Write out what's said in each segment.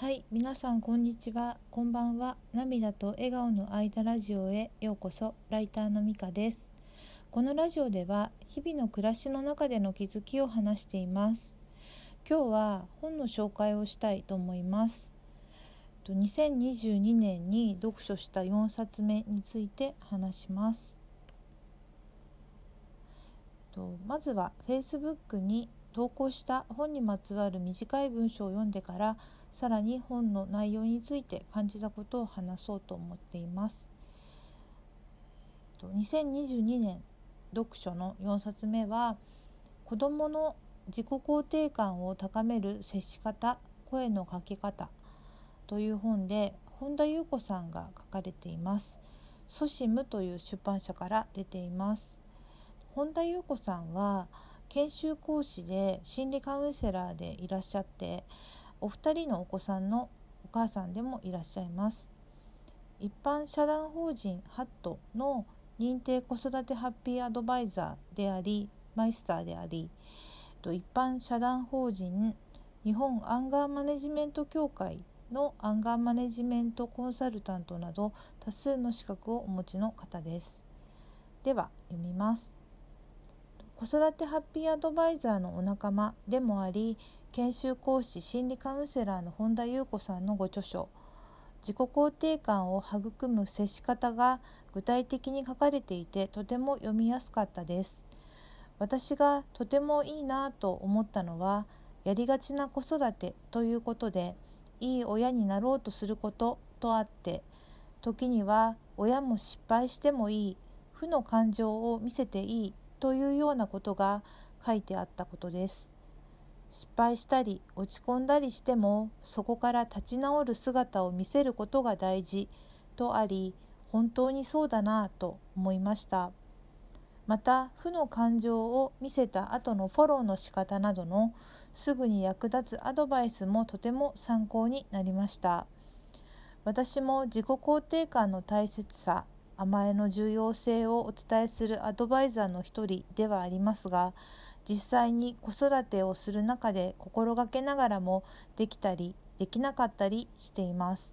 はい、皆さんこんにちは、こんばんは。涙と笑顔の間ラジオへようこそ。ライターのみかです。このラジオでは日々の暮らしの中での気づきを話しています。今日は本の紹介をしたいと思います。2022年に読書した4冊目について話します。まずは Facebook に投稿した本にまつわる短い文章を読んでから、さらに本の内容について感じたことを話そうと思っています。2022年読書の4冊目は、子どもの自己肯定感を高める接し方、声のかけ方という本で、本田裕子さんが書かれています。ソシムという出版社から出ています。本田裕子さんは研修講師で心理カウンセラーでいらっしゃって、お二人のお子さんのお母さんでもいらっしゃいます。一般社団法人ハットの認定子育てハッピーアドバイザーでありマイスターであり、一般社団法人日本アンガーマネジメント協会のアンガーマネジメントコンサルタントなど多数の資格をお持ちの方です。では読みます。子育てハッピーアドバイザーのお仲間でもあり、研修講師心理カウンセラーの本田裕子さんのご著書、自己肯定感を育む接し方が具体的に書かれていて、とても読みやすかったです。私がとてもいいなと思ったのは、やりがちな子育てということで、いい親になろうとすることとあって、時には親も失敗してもいい、負の感情を見せていいというようなことが書いてあったことです。失敗したり落ち込んだりしても、そこから立ち直る姿を見せることが大事とあり、本当にそうだなと思いました。また、負の感情を見せた後のフォローの仕方などのすぐに役立つアドバイスもとても参考になりました。私も自己肯定感の大切さ、甘えの重要性をお伝えするアドバイザーの一人ではありますが、実際に子育てをする中で心がけながらも、できたりできなかったりしています。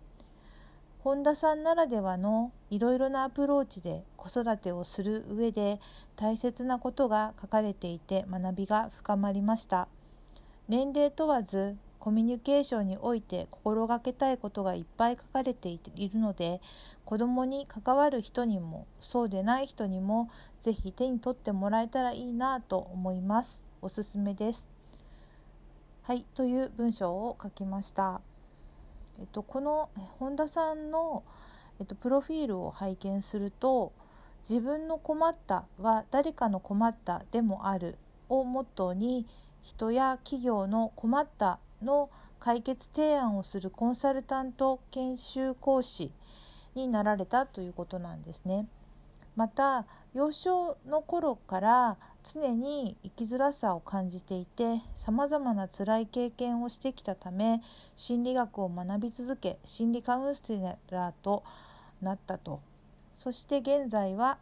本田さんならではのいろいろなアプローチで子育てをする上で大切なことが書かれていて、学びが深まりました。年齢問わずコミュニケーションにおいて心がけたいことがいっぱい書かれているので、子どもに関わる人にもそうでない人にもぜひ手に取ってもらえたらいいなと思います。おすすめです。はい、という文章を書きました。この本田さんの、プロフィールを拝見すると、自分の困ったは誰かの困ったでもあるをモットーに、人や企業の困ったの解決提案をするコンサルタント研修講師になられたということなんですね。また、幼少の頃から常に生きづらさを感じていて、さまざまな辛い経験をしてきたため、心理学を学び続け、心理カウンセラーとなったと。そして現在は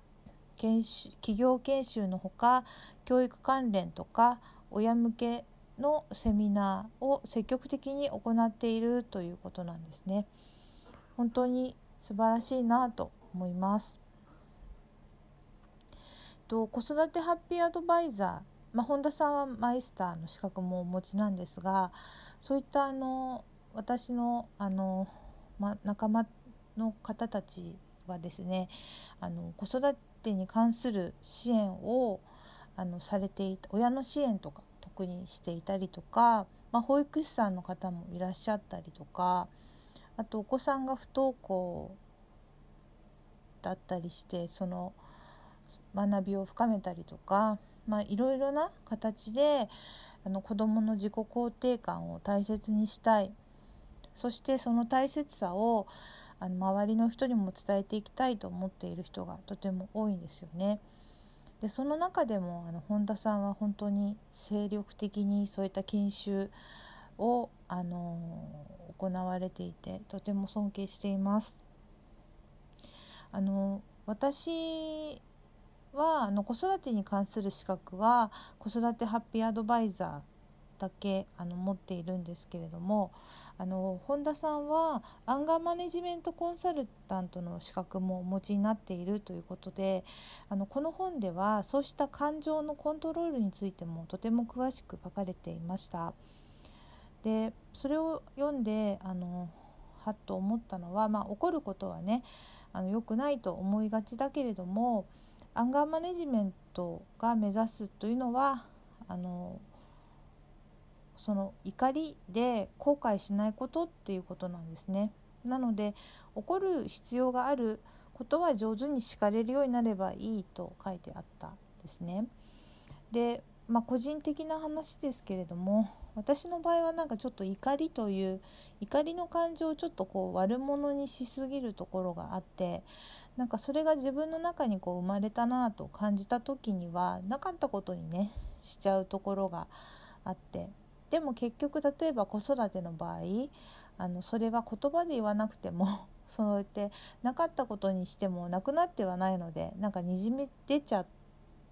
企業研修のほか、教育関連とか親向けのセミナーを積極的に行っているということなんですね。本当に素晴らしいなと思います。子育てハッピーアドバイザー、本田さんはマイスターの資格もお持ちなんですが、そういった私の、仲間の方たちはですね、子育てに関する支援をされていた、親の支援とか特にしていたりとか、保育士さんの方もいらっしゃったりとか、あとお子さんが不登校だったりして、その学びを深めたりとか、いろいろな形で子どもの自己肯定感を大切にしたい、そしてその大切さを周りの人にも伝えていきたいと思っている人がとても多いんですよね。でその中でも本田さんは本当に精力的にそういった研修を行われていて、とても尊敬しています。私は子育てに関する資格は子育てハッピーアドバイザだけ持っているんですけれども、本田さんはアンガーマネジメントコンサルタントの資格もお持ちになっているということで、この本ではそうした感情のコントロールについてもとても詳しく書かれていました。でそれを読んではっと思ったのは、怒ることはね良くないと思いがちだけれども、アンガーマネジメントが目指すというのはその怒りで後悔しないことっていうことなんですね。なので怒る必要があることは上手に叱れるようになればいいと書いてあったんですね。で、個人的な話ですけれども、私の場合はちょっと怒りという怒りの感情をちょっと悪者にしすぎるところがあって、それが自分の中に生まれたなと感じた時にはなかったことにねしちゃうところがあって、でも結局例えば子育ての場合それは言葉で言わなくてもそうやってなかったことにしてもなくなってはないので、にじみ出ちゃっ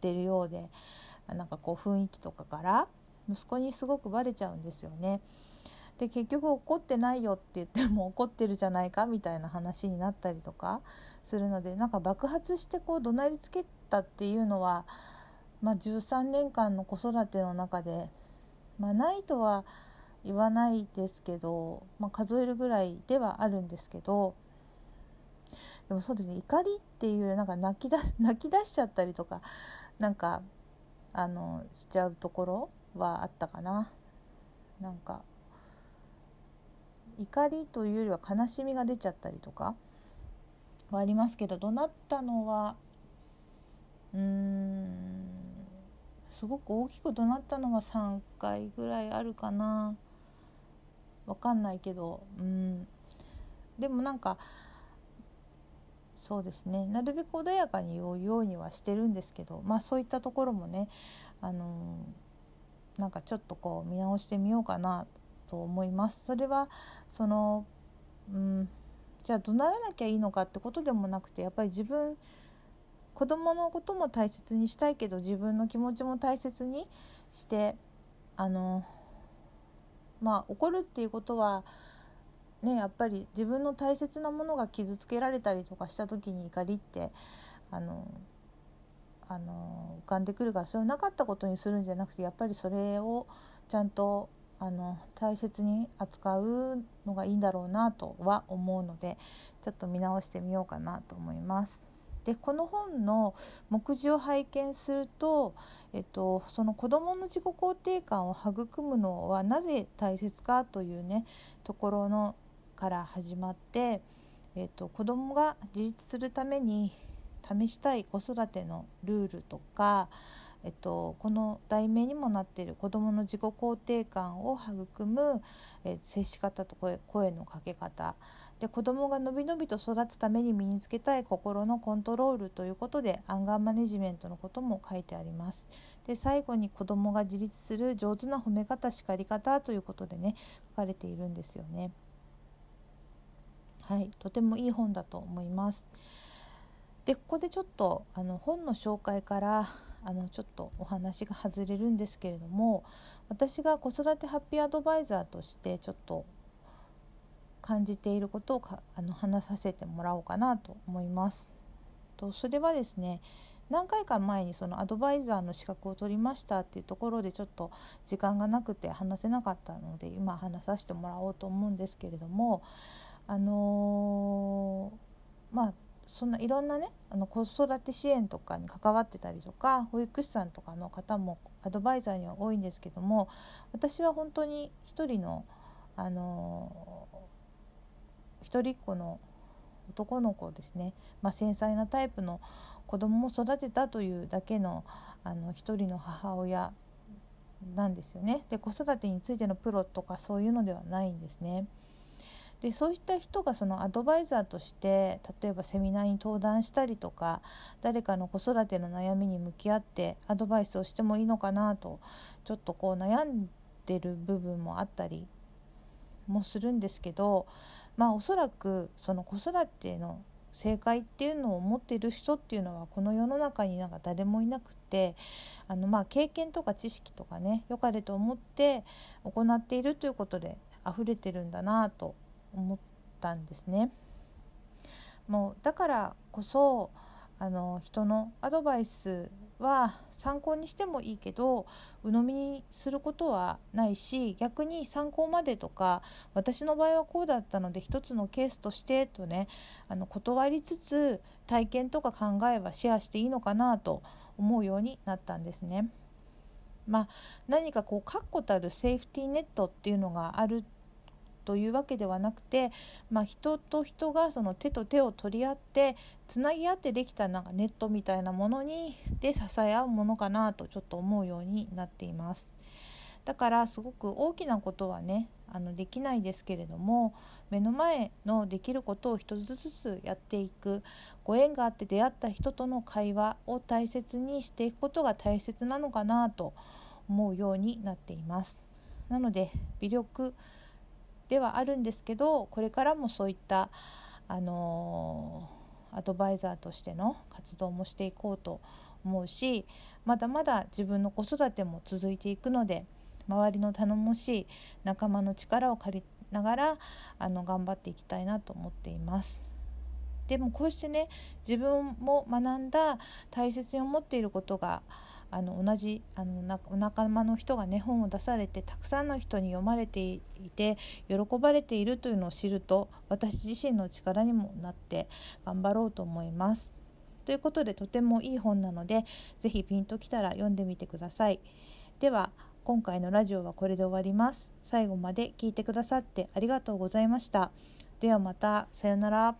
てるようで、雰囲気とかから息子にすごくバレちゃうんですよね。で結局怒ってないよって言っても怒ってるじゃないかみたいな話になったりとかするので、爆発して怒鳴りつけたっていうのは、13年間の子育ての中で、ないとは言わないですけど、数えるぐらいではあるんですけど、でもそうですね、怒りっていうより泣き出しちゃったりとかしちゃうところはあったかな。怒りというよりは悲しみが出ちゃったりとかはありますけど、怒鳴ったのはすごく大きく怒鳴ったのが3回ぐらいあるかな、わかんないけど、でもそうですね、なるべく穏やかに言うようにはしてるんですけど、そういったところもねちょっと見直してみようかなと思います。それはじゃあ怒鳴らなきゃいいのかってことでもなくて、やっぱり子供のことも大切にしたいけど自分の気持ちも大切にして怒るっていうことはね、やっぱり自分の大切なものが傷つけられたりとかした時に怒りって浮かんでくるから、それをなかったことにするんじゃなくて、やっぱりそれをちゃんと大切に扱うのがいいんだろうなとは思うので、ちょっと見直してみようかなと思います。でこの本の目次を拝見すると、その子どもの自己肯定感を育むのはなぜ大切かというねところのから始まって、子どもが自立するために試したい子育てのルールとか、この題名にもなっている子どもの自己肯定感を育む、接し方と声のかけ方で、子どもがのびのびと育つために身につけたい心のコントロールということで、アンガーマネジメントのことも書いてあります。で最後に子どもが自立する上手な褒め方叱り方ということでね書かれているんですよね。はい、とてもいい本だと思います。でここでちょっと本の紹介からちょっとお話が外れるんですけれども、私が子育てハッピーアドバイザーとしてちょっと感じていることを話させてもらおうかなと思います。とそれはですね、何回か前にそのアドバイザーの資格を取りましたっていうところでちょっと時間がなくて話せなかったので、今話させてもらおうと思うんですけれども、そんないろんなね子育て支援とかに関わってたりとか、保育士さんとかの方もアドバイザーには多いんですけども、私は本当に一人の一人っ子の男の子ですね、繊細なタイプの子供を育てたというだけの一人の母親なんですよね。で子育てについてのプロとかそういうのではないんですね。でそういった人がそのアドバイザーとして例えばセミナーに登壇したりとか、誰かの子育ての悩みに向き合ってアドバイスをしてもいいのかなとちょっと悩んでる部分もあったりもするんですけど、おそらくその子育ての正解っていうのを持っている人っていうのはこの世の中になんか誰もいなくて、経験とか知識とかね、良かれと思って行っているということで溢れてるんだなと思ったんですね。もうだからこそ人のアドバイスは参考にしてもいいけど鵜呑みにすることはないし、逆に参考までとか、私の場合はこうだったので一つのケースとしてとね、断りつつ体験とか考えはシェアしていいのかなと思うようになったんですね。何か確固たるセーフティーネットっていうのがあるというわけではなくて、人と人がその手と手を取り合ってつなぎ合ってできたなんかネットみたいなもので支え合うものかなとちょっと思うようになっています。だからすごく大きなことはねできないですけれども、目の前のできることを一つずつやっていく、ご縁があって出会った人との会話を大切にしていくことが大切なのかなと思うようになっています。なので微力ではあるんですけど、これからもそういった、アドバイザーとしての活動もしていこうと思うし、まだまだ自分の子育ても続いていくので、周りの頼もしい仲間の力を借りながら頑張っていきたいなと思っています。でもこうしてね、自分も学んだ大切に思っていることが同じお仲間の人がね本を出されてたくさんの人に読まれていて喜ばれているというのを知ると、私自身の力にもなって頑張ろうと思います。ということで、とてもいい本なのでぜひピンときたら読んでみてください。では今回のラジオはこれで終わります。最後まで聞いてくださってありがとうございました。ではまた、さようなら。